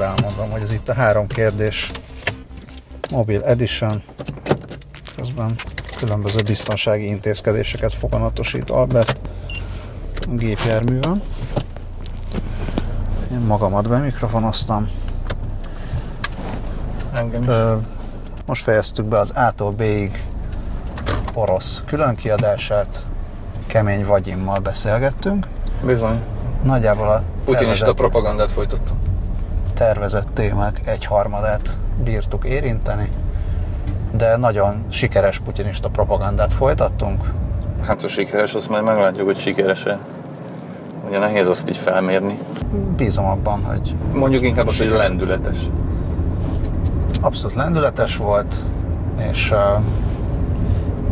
közben elmondom, hogy ez itt a 3 kérdés Mobile Edition, közben különböző biztonsági intézkedéseket foganatosít Albert a gépjárművön. Én magamat bemikrofonoztam. Engem is. Most fejeztük be az A-tól B-ig orosz különkiadását, kemény vagyimmal beszélgettünk. Bizony. Nagyjából a putinista propagandát folytattuk. Tervezett témák egyharmadát bírtuk érinteni, de nagyon sikeres putinista propagandát folytattunk. Hát, ha sikeres, azt majd meglátjuk, hogy sikeres-e. Ugye nehéz azt így felmérni. Bízom abban, hogy... Mondjuk inkább az, hogy lendületes. Abszolút lendületes volt, és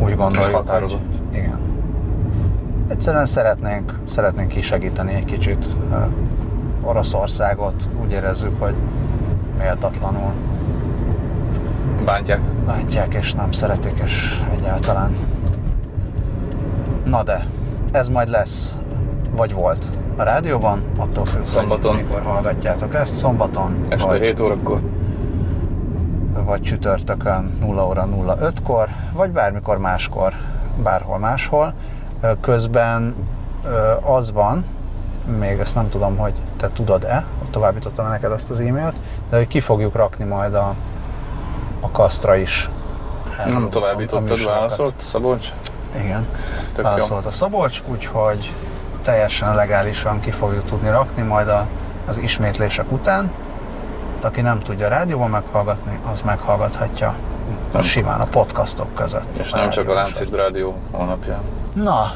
úgy gondoljuk, hogy... Igen. Egyszerűen szeretnénk kisegíteni egy kicsit Oroszországot. Úgy érezzük, hogy méltatlanul bántják és nem szeretik, és egyáltalán. Na de, ez majd lesz, vagy volt a rádióban, attól függ, szombaton. Hogy mikor hallgatjátok ezt, szombaton, este vagy 7 órakor, vagy csütörtökön 0 óra 05-kor, vagy bármikor máskor, bárhol máshol. Közben az van, még ezt nem tudom, hogy te tudod-e, továbbítottam neked ezt az e-mailt, de hogy ki fogjuk rakni majd a kasztra is. Nem továbbítottad, válaszolt Szabolcs? Igen, válaszolt a Szabolcs, úgyhogy teljesen legálisan ki fogjuk tudni rakni majd az ismétlések után. Hát, aki nem tudja rádióban meghallgatni, az meghallgathatja simán a podcastok között. És nem csak a Láncid Rádió honlapján. Na,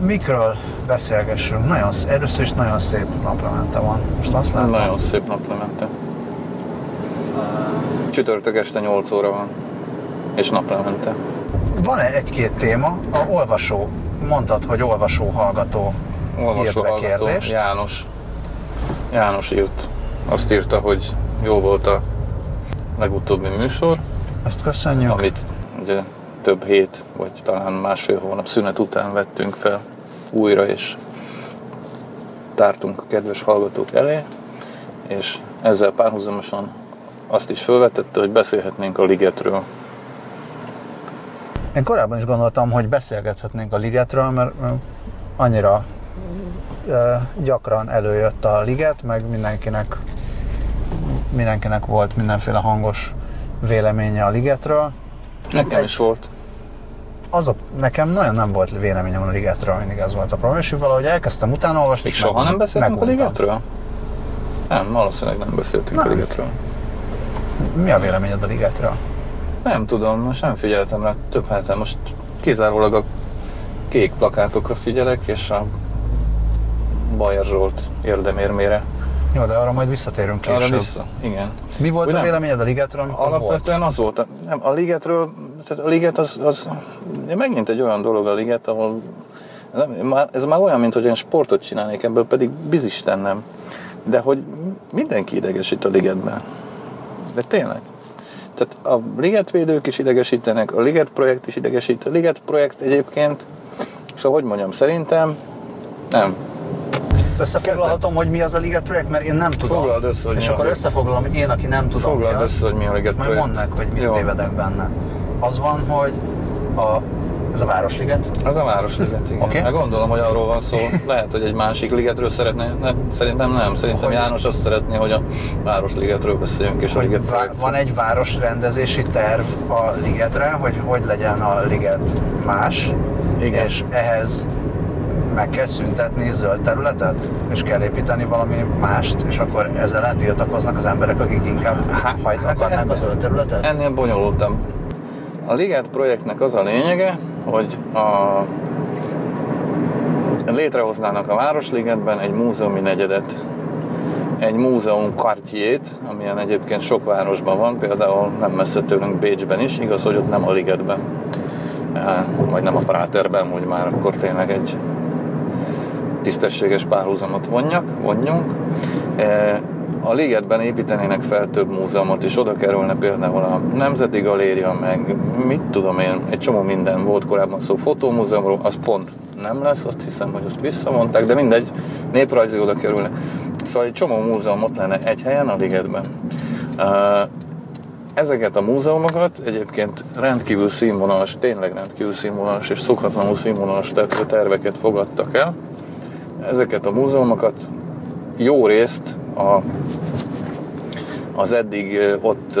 mikről beszélgessünk? Először is nagyon szép naplemente van. Most azt látom? Nagyon szép naplemente. Csütörtök este 8 óra van, és naplemente. Van-e egy-két téma? Mondtad, hogy olvasó-hallgató írt be kérdést. János írt. Azt írta, hogy jó volt a legutóbbi műsor. Ezt köszönjük. Amit ugye több hét, vagy talán másfél hónap szünet után vettünk fel újra, és tártunk a kedves hallgatók elé, és ezzel párhuzamosan azt is felvetette, hogy beszélhetnénk a Ligetről. Én korábban is gondoltam, hogy beszélgethetnénk a Ligetről, mert annyira gyakran előjött a Liget, meg mindenkinek volt mindenféle hangos véleménye a Ligetről. Nekem is volt. Nekem nagyon nem volt véleményem a Ligetről, mindig ez volt a probléma, és valahogy elkezdtem utána olvasni, és soha nem beszéltünk a Ligetről? Nem, valószínűleg nem beszéltünk a Ligetről. Mi a véleményed a Ligetről? Nem tudom, most nem figyeltem rá több heten, most kizárólag a kék plakátokra figyelek, és a Bayer Zsolt érdemérmére. Jó, de arra majd visszatérünk később. Arra vissza, igen. Mi volt a véleményed a Ligetről, amikor alapvetően volt? Az volt. Nem, a Ligetről, tehát a Liget az megint egy olyan dolog a Liget, ahol ez már olyan, mint hogy én sportot csinálnék, ebből pedig bizisten nem. De hogy mindenki idegesít a Ligetben. De tényleg. Tehát a ligetvédők is idegesítenek, a Liget projekt is idegesít. A Liget projekt egyébként, szóval hogy mondjam, szerintem nem. Összefoglalhatom, hogy mi az a Liget projekt, mert én nem tudom. Foglald össze, hogy és akkor összefoglalom, én, aki nem tudom. Foglald össze, hogy mi a Liget projekt. Majd mondnak, hogy mit tévedek benne. Az van, hogy ez a Városliget? Ez a Városliget, igen. Okay. Gondolom, hogy arról van szó. Lehet, hogy egy másik ligetről szeretné. Szerintem nem. Szerintem hogy János azt szeretné, hogy a Városligetről beszéljünk. És a Liget van egy városrendezési terv a Ligetre, hogy legyen a Liget más. Igen. És ehhez meg kell szüntetni zöld területet, és kell építeni valami mást, és akkor ezzel eltiltakoznak az emberek, akik inkább akarnák a zöld területet? Ennél bonyolultam. A Liget projektnek az a lényege, hogy létrehoznának a Városligetben egy múzeumi negyedet, egy múzeum quartier-t, amilyen egyébként sok városban van, például nem messze tőlünk Bécsben is, igaz, hogy ott nem a Ligetben, vagy nem a Práterben, úgy már akkor tényleg egy tisztességes párhuzamot vonjunk. A Ligetben építenének fel több múzeumot, és oda kerülne például a Nemzeti Galéria, meg mit tudom én, egy csomó minden volt korábban szó fotómúzeumról, az pont nem lesz, azt hiszem, hogy azt visszamondták, de mindegy, néprajzi oda kerülne. Szóval egy csomó múzeum ott lenne egy helyen, a Ligetben. Ezeket a múzeumokat egyébként rendkívül színvonalas, tényleg rendkívül színvonalas és szokatlanul színvonalas terveket fogadtak el. Ezeket a múzeumokat jó részt az eddig ott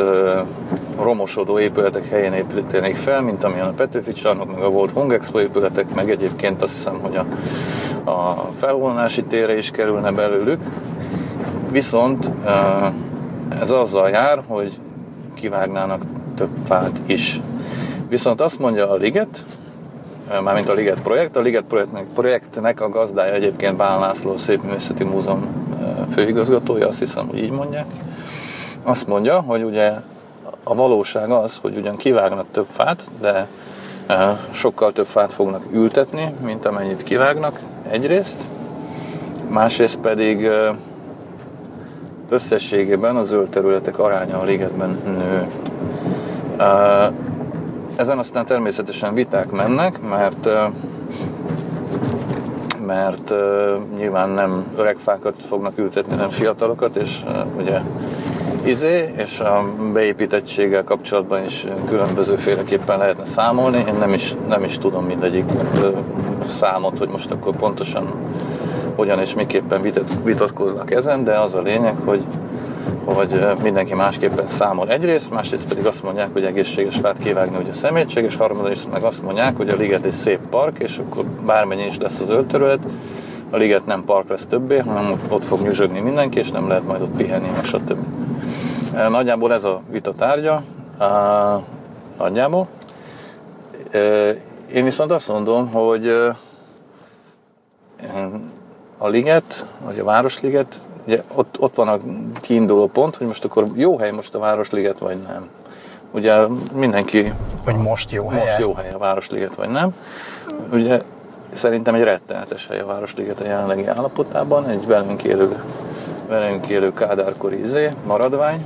romosodó épületek helyén építenék fel, mint amilyen a Petőfi csarnok, meg a volt Hongexpo épületek, meg egyébként azt hiszem, hogy a felvonulási térre is kerülne belőlük. Viszont ez azzal jár, hogy kivágnának több fát is. Viszont azt mondja a Liget, mármint a Liget projekt, a Liget projektnek a gazdája egyébként Bán László Szépművészeti Múzeum főigazgatója, azt hiszem, hogy így mondják. Azt mondja, hogy ugye a valóság az, hogy ugyan kivágnak több fát, de sokkal több fát fognak ültetni, mint amennyit kivágnak egyrészt. Másrészt pedig összességében a zöld területek aránya a Ligetben nő. Ezen aztán természetesen viták mennek, mert nyilván nem öreg fákat fognak ültetni, nem fiatalokat, és ugye és a beépítettséggel kapcsolatban is különbözőféleképpen lehetne számolni. Én nem is tudom mindegyik számot, hogy most akkor pontosan hogyan és miképpen vitatkoznak ezen, de az a lényeg, hogy mindenki másképpen számol egyrészt, másrészt pedig azt mondják, hogy egészséges fát kivágni, hogy a szemétség, és harmadrészt meg azt mondják, hogy a Liget egy szép park, és akkor bármennyi is lesz az öltörölet, a Liget nem park lesz többé, hanem ott fog nyüzsögni mindenki, és nem lehet majd ott pihenni, meg stb. Nagyjából ez a vita tárgya. Nagyjából. Én viszont azt mondom, hogy a Liget, vagy a Városliget, ugye ott van a kiinduló pont, hogy most akkor jó hely most a Városliget, vagy nem. Ugye mindenki... Hogy most jó hely a Városliget, vagy nem. Ugye szerintem egy rettenetes hely a Városliget a jelenlegi állapotában, egy velünk élő kádárkori maradvány,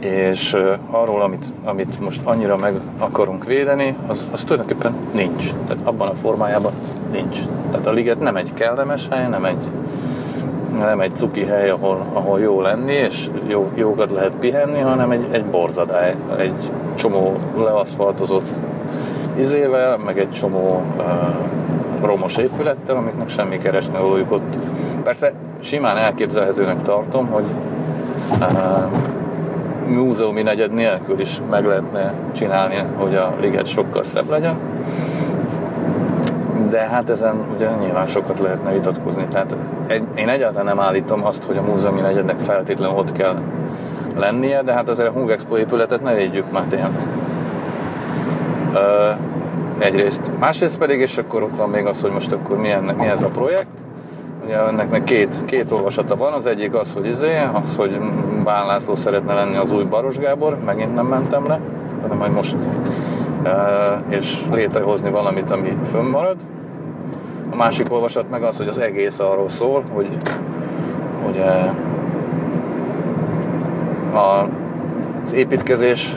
és arról, amit most annyira meg akarunk védeni, az tulajdonképpen nincs. Tehát abban a formájában nincs. Tehát a Liget nem egy kellemes hely, nem egy cuki hely, ahol jó lenni, és jókat lehet pihenni, hanem egy borzadály, egy csomó leaszfaltozott izével, meg egy csomó romos épülettel, amiknek semmi keresni valójuk ott. Persze simán elképzelhetőnek tartom, hogy múzeumi negyed nélkül is meg lehetne csinálni, hogy a Liget sokkal szebb legyen. De hát ezen ugye nyilván sokat lehetne vitatkozni. Tehát én egyáltalán nem állítom azt, hogy a múzeumi negyednek feltétlenül ott kell lennie, de hát azért a Hungexpo épületet ne védjük már tényleg. Egyrészt. Másrészt pedig, és akkor ott van még az, hogy most akkor mi ez a projekt. Ugye ennek két olvasata van, az egyik az, hogy hogy Bán László szeretne lenni az új Baros Gábor, megint nem mentem le, hanem majd most, és létrehozni valamit, ami fönnmarad. A másik olvasat meg az, hogy az egész arról szól, hogy az építkezés,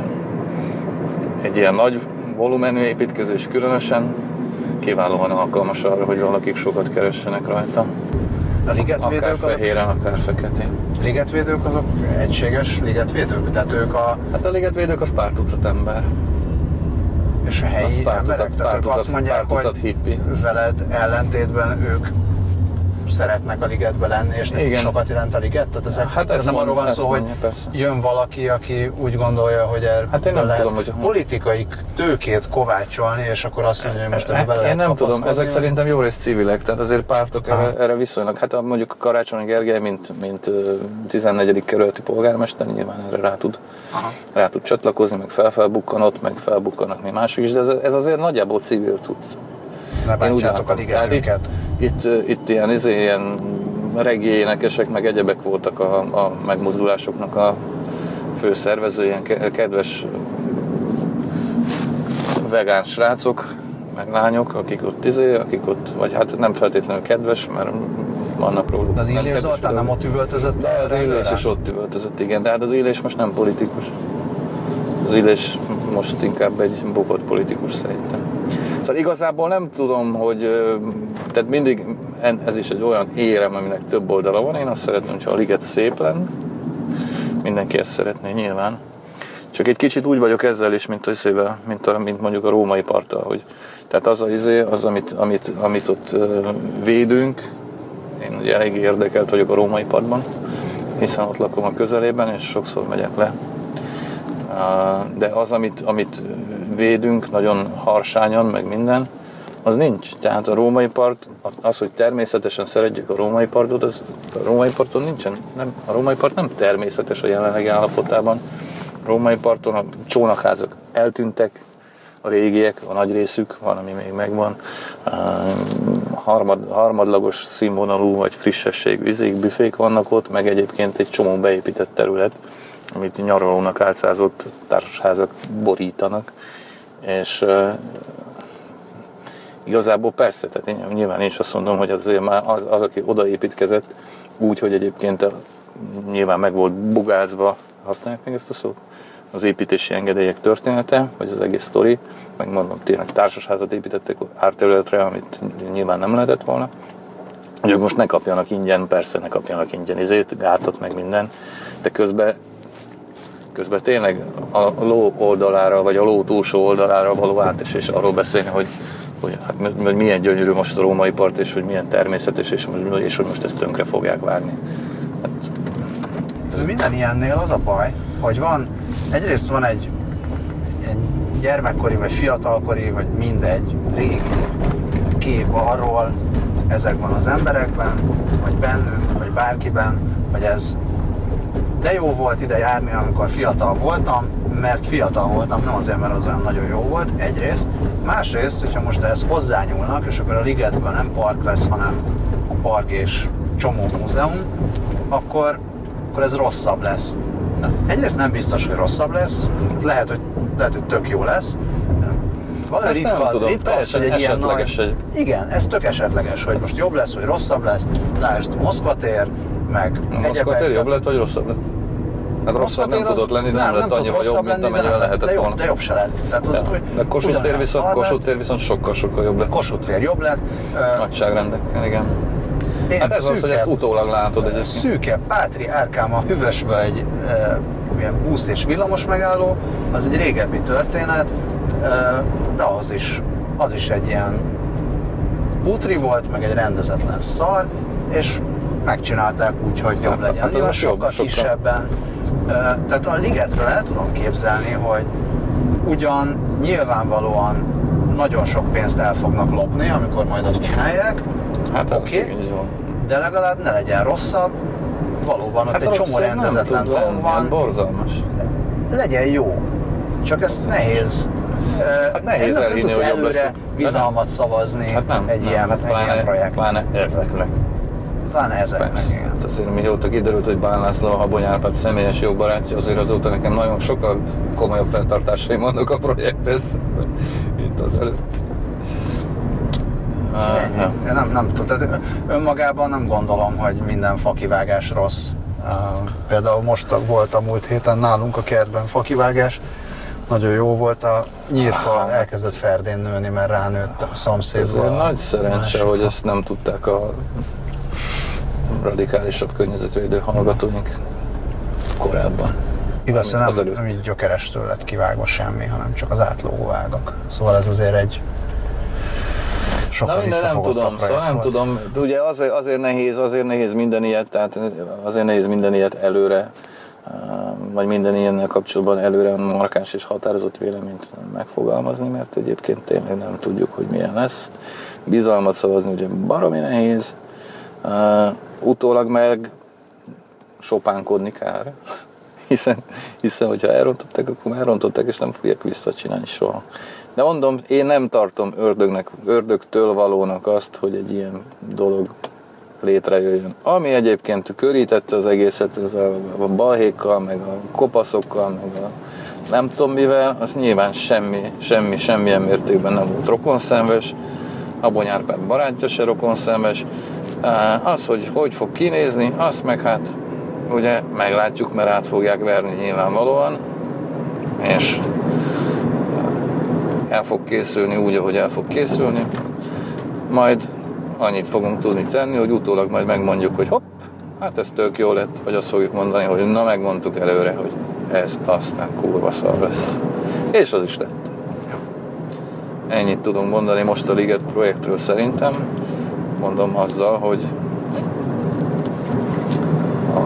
egy ilyen nagy volumenű építkezés különösen kiválóan alkalmas arra, hogy valakik sokat keressenek rajta. A ligetvédők akár fehéren, akár feketén. Ligetvédők azok egységes ligetvédők? Tehát ők a... Hát a ligetvédők az pár tucat ember. És a helyi emberek? Tehát azt mondják, hogy hippi. Veled ellentétben ők szeretnek a Ligetbe lenni, és nekik sokat jelent a Liget? Tehát ezek, hát ez nem arról van szó, hogy persze. Jön valaki, aki úgy gondolja, hogy hát én nem lehet tudom, hogy politikai tőkét kovácsolni, és akkor azt mondja, hogy most ebbe lehet kapaszkodni. Én nem tudom, ezek szerintem jó rész civilek, tehát azért pártok erre viszonylag. Hát mondjuk Karácsony Gergely, mint 14. kerületi polgármester, nyilván erre rá tud csatlakozni, meg felbukkanott, meg felbukkannak mi mások is, de ez azért nagyjából civil cucc. Ne bántsátok a ligetünket. Itt ilyen reggae énekesek, meg egyebek voltak a megmozdulásoknak a fő szervezői, ilyen kedves vegán srácok, meg lányok, akik ott, vagy hát nem feltétlenül kedves, mert vannak róluk. De az Illés Zoltán nem ott üvöltözött? De az Illés is ott üvöltözött, igen, de hát az Illés most nem politikus. Az Illés most inkább egy bokott politikus szerintem. Szóval igazából nem tudom, hogy tehát mindig ez is egy olyan érem, aminek több oldala van. Én azt szeretném, hogyha a liget szép lenne. Mindenki ezt szeretné nyilván. Csak egy kicsit úgy vagyok ezzel is, mint mondjuk a római parttal, hogy tehát az amit ott védünk, én ugye elég érdekelt vagyok a római partban, hiszen ott lakom a közelében, és sokszor megyek le. De az, amit védünk nagyon harsányan, meg minden, az nincs. Tehát a római part, az, hogy természetesen szeretjük a római partot, az a római parton nincsen. Nem, a római part nem természetes a jelenlegi állapotában. A római parton a csónakházak eltűntek, a régiek, a nagy részük, van, ami még megvan. Harmadlagos színvonalú vagy frissesség vizék, büfék vannak ott, meg egyébként egy csomó beépített terület, amit nyaralónak álcázott társasházak borítanak. És igazából persze, tehát én nyilván is azt mondom, hogy azért már az aki odaépítkezett úgy, hogy egyébként nyilván meg volt bugázva, használják még ezt a szót, az építési engedélyek története, vagy az egész sztori, megmondom, tényleg társasházat építettek árterületre, amit nyilván nem lehetett volna, hogy most ne kapjanak ingyen, persze ne kapjanak ingyen izét, gátot, meg minden, de közben tényleg a ló oldalára, vagy a ló túlsó oldalára való átesés, arról beszélni, hogy milyen gyönyörű most a római part, és hogy milyen természetes, és hogy most ezt tönkre fogják vágni. Hát. Minden ilyennél az a baj, hogy egyrészt van egy gyermekkori, vagy fiatalkori, vagy mindegy régi kép arról, ezekben az emberekben, vagy bennünk, vagy bárkiben, hogy ez de jó volt ide járni, amikor fiatal voltam, mert fiatal voltam, nem azért, mert az olyan nagyon jó volt, egyrészt. Másrészt, hogyha most ehhez hozzányúlnak, és akkor a ligetben nem park lesz, hanem park és csomó múzeum, akkor ez rosszabb lesz. Egyrészt nem biztos, hogy rosszabb lesz, lehet, hogy tök jó lesz. Valami ritka az, hogy egy ilyen nagy... Igen, ez tök esetleges, hogy most jobb lesz, vagy rosszabb lesz. Lásd, Moszkva tér, meg egyébként... Moszkva tér jobb lett, vagy rosszabb lett? Hát rosszabb nem tudott lenni, de nem lett annyira jobb, mint amennyivel lehetett volna. De jobb se lett. Tehát az, de Kossuth tér viszont sokkal-sokkal jobb lett. Kossuth tér jobb lett. Nagyságrendekkel, igen. Hát ez az, hogy ezt utólag látod egyébként. Szűke, Pátri, Árkáma, Hüvösvölgy, ilyen busz és villamos megálló, az egy régebbi történet, de az is egy ilyen butri volt, meg egy rendezetlen szar, és megcsinálták úgy, hogy jobb legyen. Hát az sokkal kisebben. Tehát a ligetről el tudom képzelni, hogy ugyan nyilvánvalóan nagyon sok pénzt el fognak lopni, amikor majd azt csinálják, hát oké, de legalább ne legyen rosszabb, valóban hát ott egy csomó rendezetlen dolog van. Borzalmas. Legyen jó, csak ezt nehéz. Hát nehéz elhinni, hogy jobb lesz. Előre bizalmat szavazni egy ilyen projektben. Pláne ezeknek. Hát azért mióta kiderült, hogy Bán László a Habony Árpád személyes jó barátja, azért azóta nekem nagyon sokkal komolyabb fenntartásaim vannak a projekthez, mint az előtt. Nem tudom, önmagában nem gondolom, hogy minden fakivágás rossz. Például most volt a múlt héten nálunk a kertben fakivágás, nagyon jó volt, a nyírfa elkezdett ferdén nőni, mert ránőtt a szomszédból. Nagy szerencse, hogy ezt nem tudták a radikálisabb környezetvédő hallgatóink korábban. Igaz, nem így gyökerestől lett kivágva semmi, hanem csak az átlógó ágak. Szóval ez azért egy sokkal visszafogott a projekt. Nem tudom, ugye azért nehéz minden ilyet, tehát azért nehéz minden ilyet előre, vagy minden ilyennel kapcsolatban előre markáns és határozott véleményt megfogalmazni, mert egyébként tényleg nem tudjuk, hogy milyen lesz. Bizalmat szavazni ugye baromi nehéz, utólag meg sopánkodni kár, hiszen hogyha elrontották, akkor elrontották, és nem fogják visszacsinálni soha. De mondom, én nem tartom ördögtől valónak azt, hogy egy ilyen dolog létrejöjjön. Ami egyébként körítette az egészet, az a balhékkal, meg a kopaszokkal, meg a nem tudom mivel, az nyilván semmilyen mértékben nem volt rokonszenves. Habony Árpád barátja se rokonszenves. Az, hogy fog kinézni, azt meg hát ugye meglátjuk, mert át fogják verni nyilvánvalóan. És el fog készülni úgy, ahogy el fog készülni. Majd annyit fogunk tudni tenni, hogy utólag majd megmondjuk, hogy hopp, hát ez tök jó lett, vagy azt fogjuk mondani, hogy na megmondtuk előre, hogy ez aztán kurva szar lesz. És az is lett. Ennyit tudunk mondani most a Liget projektről szerintem. Mondom azzal, hogy a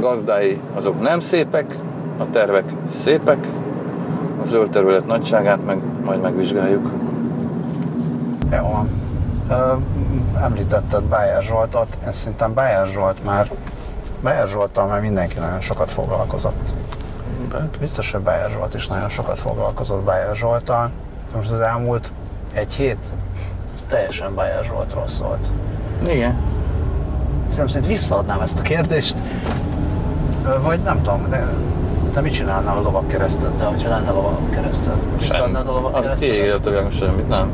gazdái azok nem szépek, a tervek szépek, a zöld terület nagyságát meg majd megvizsgáljuk. Jó. Említetted Bayer Zsoltot, én szerintem Bayer Zsolttal már mindenki nagyon sokat foglalkozott. Biztos, hogy Bayer Zsolt is nagyon sokat foglalkozott Bayer Zsolttal. Most az elmúlt egy hét, ez teljesen Bayer Zsoltról szólt. Igen. Szerintem visszaadnám ezt a kérdést, vagy nem tudom, de te mit csinálnál a lovagkereszteddel, hogyha lenne lovagkereszted? Visszaadnád a lovagkeresztedet? Az égéletileg semmit, nem.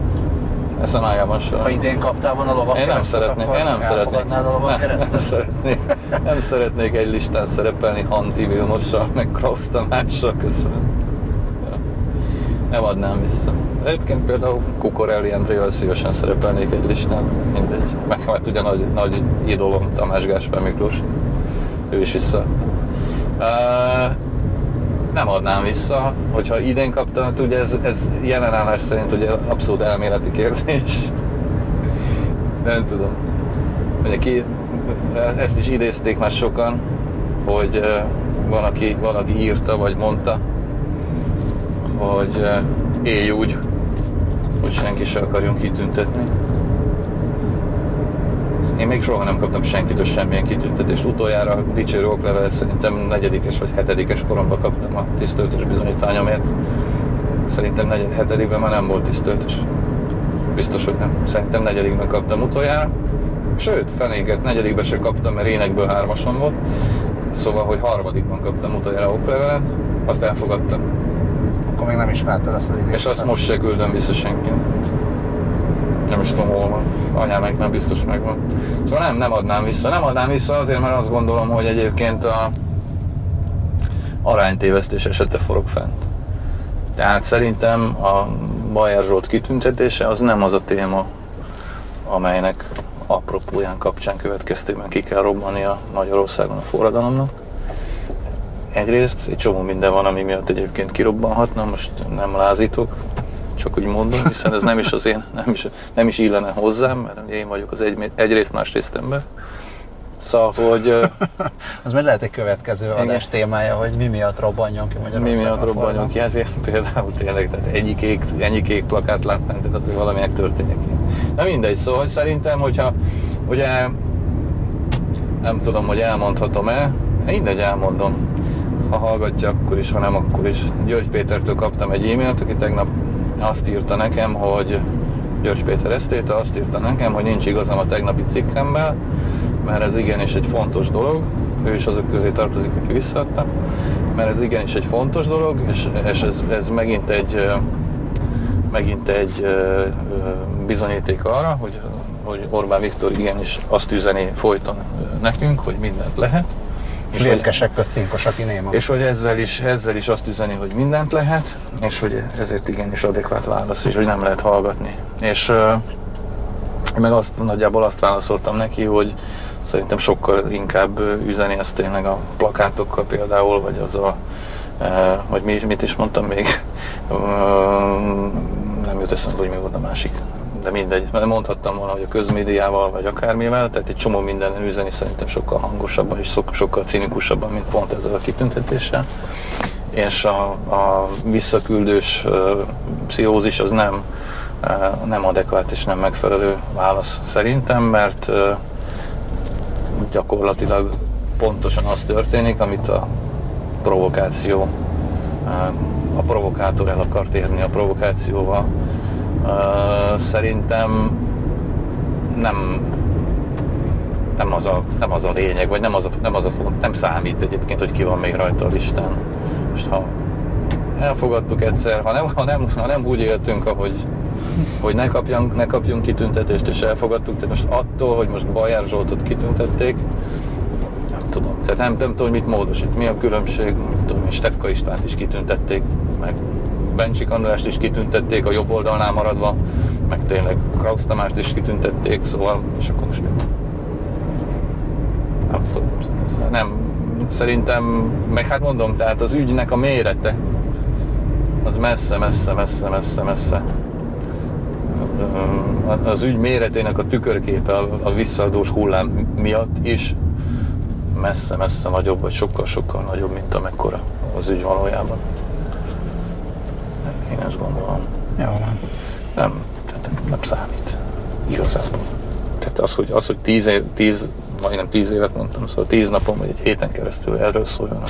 Eszem ágában sem. Ha idén kaptál volna a lovagkeresztet, akkor elfogadnád a lovagkeresztet? Nem szeretnék egy listán szerepelni Hanti Vilmossal, meg Krausz Tamással, köszönöm. Nem adnám vissza. Egyébként például Kukorelli Andrával szívesen szerepelnék egy listán, mindegy. Mert ugye nagy idolom Tamás Gásper Miklós, ő is vissza. Nem adnám vissza, hogyha idén kaptam, hát ugye ez jelen állás szerint ugye abszolút elméleti kérdés. Nem tudom. Ugye ezt is idézték már sokan, hogy valaki írta vagy mondta, hogy élj úgy, hogy senki se akarjon kitüntetni. Én még soha nem kaptam senkitől semmilyen kitüntetést. Utoljára a dicsérő oklevelet szerintem 4. vagy 7. koromban kaptam a tisztöltös bizonyítványomért. Szerintem 7. már nem volt tisztöltös. Biztos, hogy nem. Szerintem 4. kaptam utoljára. Sőt, fenéket 4. se kaptam, mert énekből 3-ason volt. Szóval, hogy 3. kaptam utoljára oklevelet, azt elfogadtam. Akkor még nem ismerted ezt az idézetet. És azt most se küldöm vissza senkinek. Nem is tudom, hol van. Anyámnak nem biztos megvan. Szóval nem adnám vissza. Nem adnám vissza azért, mert azt gondolom, hogy egyébként a aránytévesztés esete forog fent. Tehát szerintem a Bayer Zsolt kitüntetése az nem az a téma, amelynek apropóján kapcsán következtében ki kell robbanni a Magyarországon a forradalomnak. Egyrészt egy csomó minden van, ami miatt egyébként kirobbanhatna, most nem lázítok, csak úgy mondom, hiszen ez nem is az én, nem is illene hozzám, mert én vagyok az egyrészt másrészt ember. Szóval, hogy... Az meg lehet egy következő adás témája, hogy mi miatt robbanjon ki Magyarországon. Mi miatt robbanjon ki, hát például tényleg, tehát ennyi kék plakát láttam, tehát azért valaminek történik. Na mindegy, szóval szerintem, hogyha ugye nem tudom, hogy elmondhatom-e, mindegy, elmondom. Ha hallgatja, akkor is, ha nem, akkor is. György Pétertől kaptam egy e-mailt, aki tegnap azt írta nekem, hogy György Péter Esztéta azt írta nekem, hogy nincs igazam a tegnapi cikkemmel, mert ez igenis egy fontos dolog, ő is azok közé tartozik, aki visszaadta, mert ez igenis egy fontos dolog, és ez megint egy bizonyíték arra, hogy Orbán Viktor igenis azt üzeni folyton nekünk, hogy mindent lehet. És lélkesek közcinkosak inéma. És hogy ezzel is azt üzeni, hogy mindent lehet, és hogy ezért igenis adekvát válasz, és hogy nem lehet hallgatni. És én meg nagyjából azt válaszoltam neki, hogy szerintem sokkal inkább üzeni ezt tényleg a plakátokkal például, vagy vagy mit is mondtam még, nem jut eszembe, hogy mi volt a másik. De mindegy, mondhattam volna, hogy a közmédiával, vagy akármivel, tehát egy csomó minden üzeni szerintem sokkal hangosabban és sokkal cinikusabban, mint pont ezzel a kitüntetéssel. És a visszaküldős pszichózis az nem adekvát és nem megfelelő válasz szerintem, mert gyakorlatilag pontosan az történik, amit a provokáció, a provokátor el akart érni a provokációval. Szerintem nem az a lényeg, vagy nem az a font, nem számít egyébként, hogy ki van még rajta a listán. Most ha elfogadtuk egyszer, ha nem úgy éltünk, ahogy ne kapjunk kitüntetést, és elfogadtuk, tehát most attól, hogy most Bayer Zsoltot kitüntették, nem tudom. Tehát nem tudom, hogy mit módosít, mi a különbség, nem tudom, és Stefka Istvánt is kitüntették, meg Bencsik Andrást is kitüntették, a jobb oldalnál maradva, meg tényleg Krausz Tamást is kitüntették, szóval, és akkor most nem, szerintem, meg hát mondom, tehát az ügynek a mérete, az messze. Az ügy méretének a tükörképe a visszaadós hullám miatt is messze nagyobb, vagy sokkal nagyobb, mint amekkora az ügy valójában. Én ezt gondolom. Jó van. Nem számít. Igazából. Tehát az, hogy 10 év, majdnem 10 évet mondtam, szóval 10 napon, vagy egy héten keresztül erről szóljon.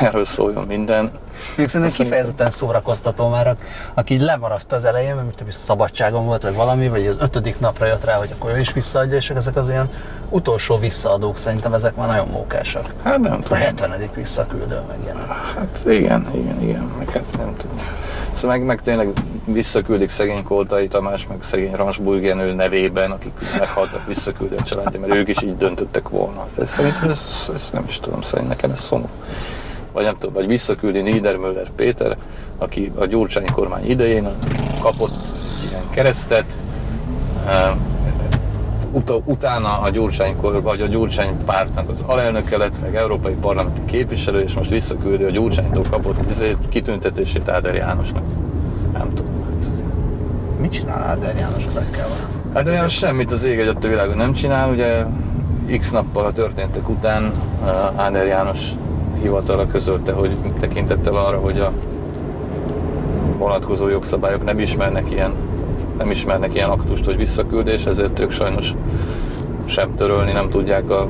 Erről szóljon minden. Még szerintem kifejezetten szórakoztató már, aki így lemaradt az elején, mert több is szabadságon volt, vagy valami, vagy az 5. napra jött rá, hogy akkor ő is visszaadja, és ezek az olyan utolsó visszaadók, szerintem ezek már nagyon mókásak. Hát nem tudom. A 70. visszaküldő, meg ilyen. Hát igen, meg hát nem tudom. Szóval meg tényleg visszaküldik szegény Koltai Tamás, meg szegény Ransburgenő nevében, akik meghaltak, visszaküldi a családja, mert ők is így döntöttek volna. De szerintem ez nem is tudom, szerintem nekem ez szomorú. Vagy nem tudom, vagy visszaküldi Niedermöller Péter, aki a Gyurcsány kormány idején kapott egy ilyen keresztet, utána a Gyurcsány vagy a Gyurcsány pártnak az alelnöke lett, meg európai parlamenti képviselő, és most visszaküldi a Gyurcsánytól kapott kitüntetését Áder Jánosnak. Nem tudom. Mit csinál Áder János ezekkel? Áder János semmit az ég egyet a világon nem csinál, ugye x nappal a történtek után Áder János hivatala közölte, hogy tekintettel arra, hogy a vonatkozó jogszabályok nem ismernek ilyen aktust, hogy visszaküldés, ezért ők sajnos sem törölni nem tudják a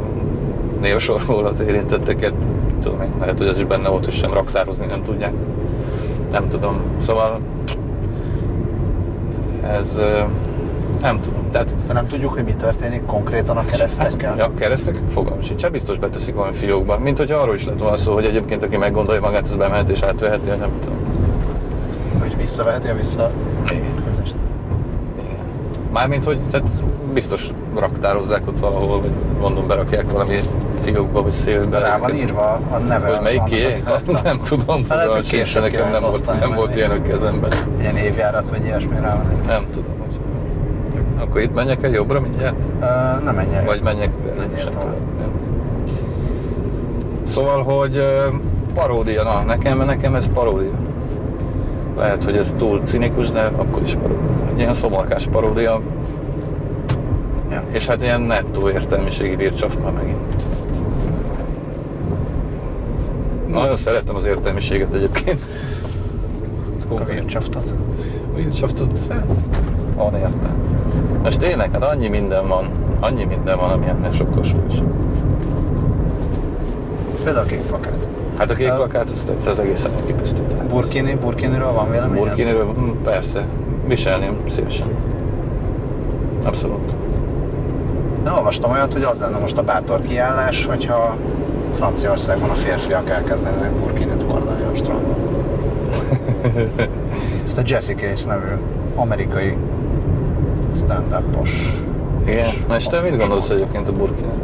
névsorból az érintetteket. Tudom én, lehet, hogy ez is benne volt, hogy sem raktározni nem tudják. Nem tudom. Szóval ez... Nem tudom. Tehát, de nem tudjuk, hogy mi történik konkrétan a keresztekkel. Ja, keresztek? Fogalmam sincs. Hát biztos beteszik valami fiókba. Mint hogy arról is lett volna szó, hogy egyébként aki meggondolja magát, ez bemehet és átveheti, nem tudom. Hogy visszaveheti a vissza... Igen. Mármint, hogy tehát biztos raktározzák ott valahol, vagy mondom, berakják valami fiókba, vagy szélbe. Rá van írva a neve. Hogy melyik kié? Nem tudom. Hát ez később nekem nem volt ilyen a kezemben. Ilyen évjárat, vagy ilyesmi rá van. Nem tudom. Akkor itt menjek el jobbra mindjárt? Nem menjek. Vagy menjek tovább. Szóval, hogy paródia, nekem ez paródia. Lehet, hogy ez túl cinikus, de akkor is paródia. Ilyen szomorkás paródia. Ja. És hát ilyen nettó értelmiségi vircsaft már megint. Nagyon szeretem az értelmiséget egyébként. A vircsaftot. A vircsaftot, hát van értelme. Most tényleg, hát annyi minden van, ami ennél sokkal súlyosabb. Például a kék plakát. Hát a kék plakát, az egészen elképesztő. Burkiniről van véleményed? Burkiniről, persze. Viselném szívesen. Abszolút. De olvastam olyat, hogy az lenne most a bátor kiállás, hogyha Franciaországban a férfiak elkezdenek burkinit hordani a strandon. Ezt a Jesse Case nevű amerikai stand-up-os. Igen. Na és te mit gondolsz egyébként a burkinát?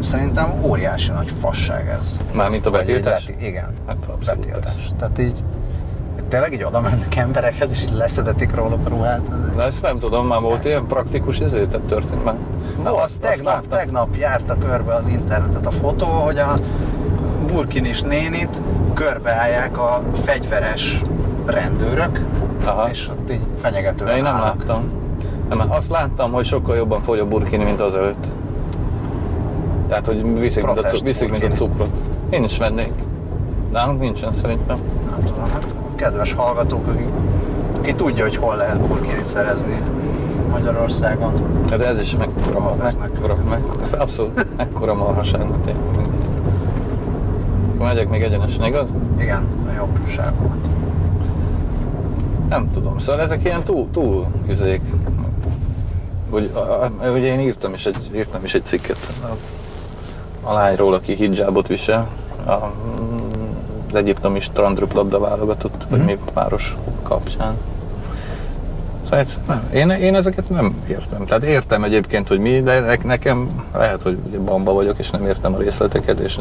Szerintem óriási nagy fasság ez. Mármint a betiltás? Igen. Hát abszolút betiltás. Tehát így tényleg így oda mennek emberekhez és így leszedetik róluk a ruhát. Na ezt nem tudom, már volt ilyen praktikus izétebb történt már. Tegnap járt a körbe az internetet a fotó, hogy a burkinis nénit körbeállják a fegyveres rendőrök. Aha. És ott így fenyegetően én nem állnak. Láttam. Nem, azt láttam, hogy sokkal jobban fogy a burkini, mint az előtt. Tehát, hogy viszik mint a cukrot. Én is vennék. Nálunk nincsen szerintem. Nem tudom, hát kedves hallgatók, aki tudja, hogy hol lehet burkinit szerezni Magyarországon. De ez is mekkora abszolút mekkora marhaság. Akkor megyek még egyenesen, igaz? Igen, a jobb sávban. Nem tudom, szóval ezek ilyen túl üzék. Ugye én írtam is egy cikket a lányról, aki hijjábot visel, az egyiptomi strandröplabda válogatott, vagy mi páros kapcsán. Lehet, nem. Én ezeket nem értem. Tehát értem egyébként, hogy mi, de nekem lehet, hogy bamba vagyok, és nem értem a részleteket, és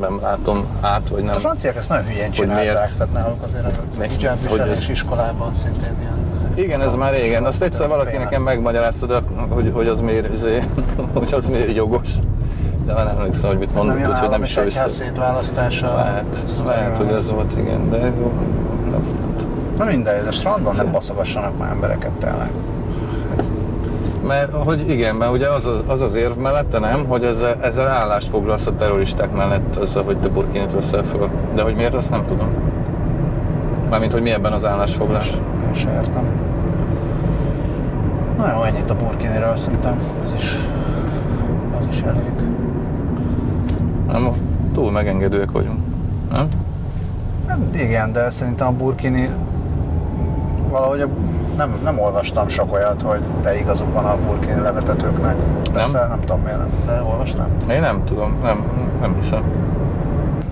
nem látom át, vagy nem. A franciák ezt nagyon hülyén csinálták, tehát náluk azért a hijab viselés iskolában szintén ilyen. Igen, ez már régen. Azt egyszer valaki nekem megmagyarázta, hogy az miért jogos. De már nem emlékszem, hogy mit mondott, úgyhogy nem is össze. Szétválasztása. Lehet, hogy ez volt, igen, de jó. Na mindegy, a strandon nem baszogassanak már embereket tényleg. Mert hogy igen, mert ugye az érv mellette nem, hogy ezzel állást foglalsz a terroristák mellett azzal, hogy te Burkinit veszel föl. De hogy miért, azt nem tudom. Mármint, hogy mi ebben az állásfoglalás. Én sem értem. Na jó, ennyit a Burkiniről szerintem. Az is elég. Nem, túl megengedőek vagyunk, nem? Igen, de szerintem a Burkini valahogy nem olvastam sok olyat, hogy beigazuk van a Burkini levetetőknek. Persze nem tudom miért nem, de olvastam. Én nem tudom, nem hiszem.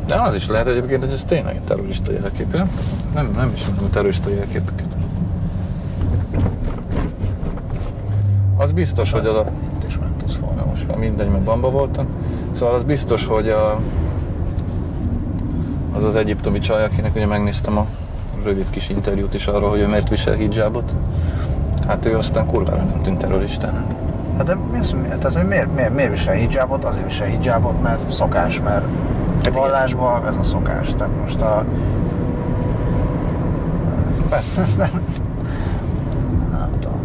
De az is lehet egyébként, hogy ez tényleg egy terrorista jelképje. Nem ismerem a terrorista jelképeket. Az biztos, hogy az a... Itt is mentusz volna. Most már mindegy, mert bamba voltam. Szóval az biztos, hogy az egyiptomi csaj, akinek ugye megnéztem a rövid kis interjút is arról, hogy ő miért visel hijabot. Hát ő aztán kurvára nem tűnt terroristának. Hát de miért visel hijabot? Azért visel hijabot, mert szokás, mert vallásban hát ez a szokás. Tehát most ez nem tudom,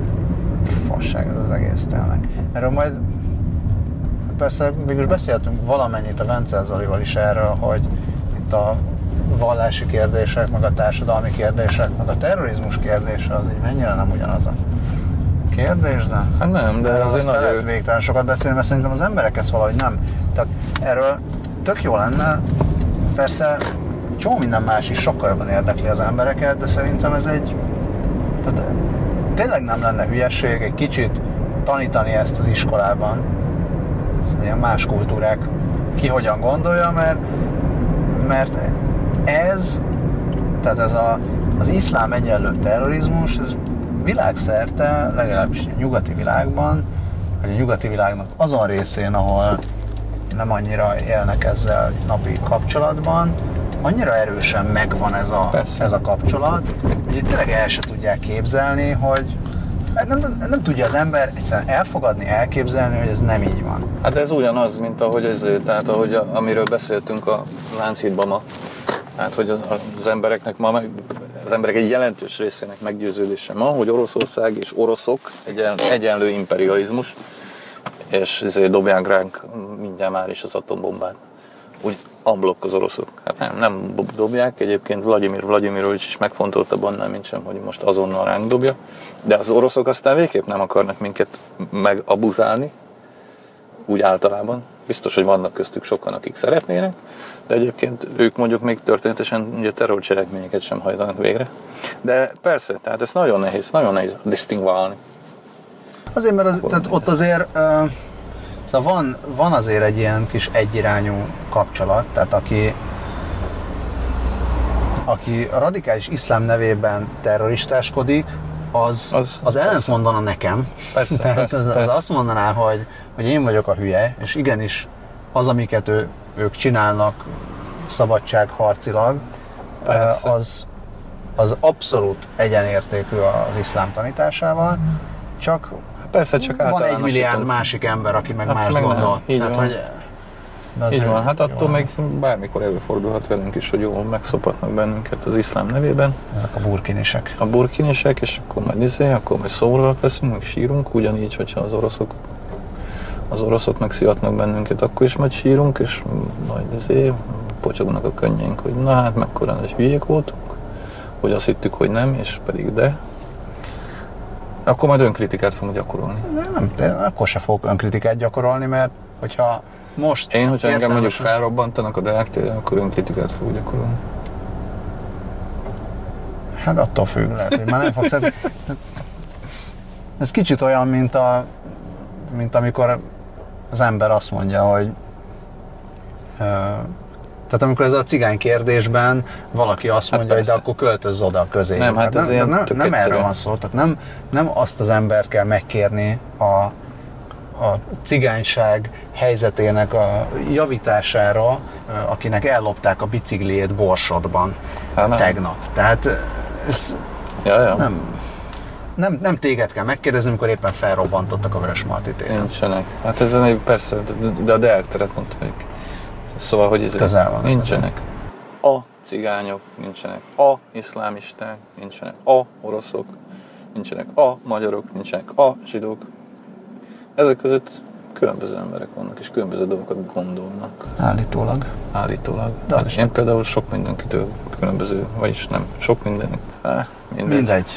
fasság ez az egész tényleg. Erről majd persze végülis beszéltünk valamennyit a Vence Zalival is erről, hogy a vallási kérdések, meg a társadalmi kérdések, meg a terrorizmus kérdése, az így mennyire nem ugyanaz a kérdés, de... Hát nem, de azért nagyon... Erről végtelen sokat beszélni, mert szerintem az emberek ezt valahogy nem. Tehát erről tök jó lenne, persze csomó minden más is sokkal jobban érdekli az embereket, de szerintem ez egy... Tehát tényleg nem lenne hülyeség egy kicsit tanítani ezt az iskolában, az ilyen más kultúrák ki hogyan gondolja, mert ez az iszlám egyenlő terrorizmus, ez világszerte, legalábbis a nyugati világban, vagy a nyugati világnak azon részén, ahol nem annyira élnek ezzel napi kapcsolatban, annyira erősen megvan ez a kapcsolat, hogy itt tényleg el se tudják képzelni, hogy nem tudja az ember egyszerűen elfogadni, elképzelni, hogy ez nem így van. Hát ez ugyanaz, mint ahogy amiről beszéltünk a Lánchídban ma. Hát, hogy az embereknek az emberek egy jelentős részének meggyőződése ma, hogy Oroszország és oroszok egyenlő imperializmus, és dobják ránk mindjárt már is az atombombát. Úgy amblokk az oroszok. Hát nem dobják, egyébként Vlagyimir is megfontoltabb annál, mint sem, hogy most azonnal ránk dobja. De az oroszok aztán végképp nem akarnak minket megabuzálni, úgy általában. Biztos, hogy vannak köztük sokan, akik szeretnének, de egyébként ők mondjuk még történetesen ugye terrorcselekményeket sem hajtanak végre. De persze, tehát ez nagyon nehéz disztingválni. Azért, mert tehát ott azért... Szóval van azért egy ilyen kis egyirányú kapcsolat, tehát aki a radikális iszlám nevében terroristáskodik, az ellent mondana nekem. Persze, tehát persze. Az azt mondaná, hogy én vagyok a hülye, és igenis az, amiket ők csinálnak szabadságharcilag, az abszolút egyenértékű az iszlám tanításával, csak... Persze, csak van 1 milliárd másik ember, aki meg más gondol. Így van. Hát attól még bármikor előfordulhat velünk is, hogy jól megszopatnak bennünket az iszlám nevében. Ezek a burkinisek. A burkinisek, és akkor majd szólalak leszünk, meg sírunk, ugyanígy, hogyha az oroszok megszivatnak bennünket, akkor is majd sírunk, és majd potyognak a könnyeink, hogy na hát mekkora nagy hülyék voltunk, hogy azt hittük, hogy nem, és pedig de. Akkor majd önkritikát fogunk gyakorolni. De akkor se fogok önkritikát gyakorolni, mert hogyha most... Hogyha engem mondjuk felrobbantanak a Deák-téren, akkor önkritikát fogok gyakorolni. Hát attól függ, lehet, hogy már nem fogsz... Ez kicsit olyan, mint amikor az ember azt mondja, hogy Tehát amikor ez a cigány kérdésben valaki azt mondja, hogy de akkor költözz oda közé. Nem, hát ez nem erről van szó, tehát nem azt az embert kell megkérni a cigányság helyzetének a javítására, akinek ellopták a bicikliét Borsodban tegnap. Tehát ez nem téged kell megkérdezni, amikor éppen felrobbantottak a Vörösmarty téren. Nincsenek. Hát ez persze, de a Deák teret mondtam ők. Szóval, hogy ez nincsenek. A cigányok nincsenek. A iszlámisták nincsenek. A oroszok nincsenek. A magyarok nincsenek. A zsidók. Ezek között különböző emberek vannak, és különböző dolgokat gondolnak. Állítólag. De hát én például sok mindenkitől különböző, vagyis nem, sok mindenek. Mindegy.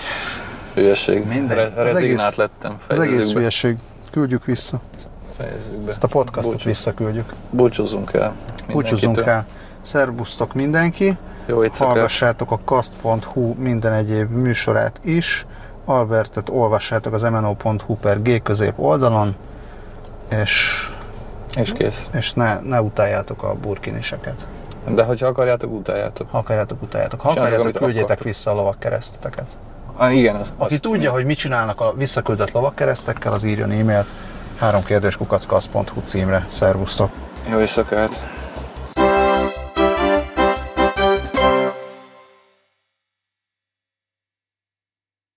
Hülyeség. Rezignált lettem. Az egész hülyeség. Küldjük vissza. Fejezzük be. Ezt a podcastot visszaküldjük. Búcsúzzunk el. Szerbusztok mindenki. Jó éjszakát. Hallgassátok a kast.hu minden egyéb műsorát is. Albertet olvassátok az mno.hu/g közép oldalon, és kész. És ne utáljátok a burkiniseket. De hogyha akarjátok, utáljátok. Ha akarjátok, küldjétek vissza a lovakkereszteteket. Igen, aki tudja, hogy mit csinálnak a visszaküldött lovakkeresztekkel, az írjon e-mailt 3kérdés@kasz.hu címre. Szervusztok! Jó éjszakát!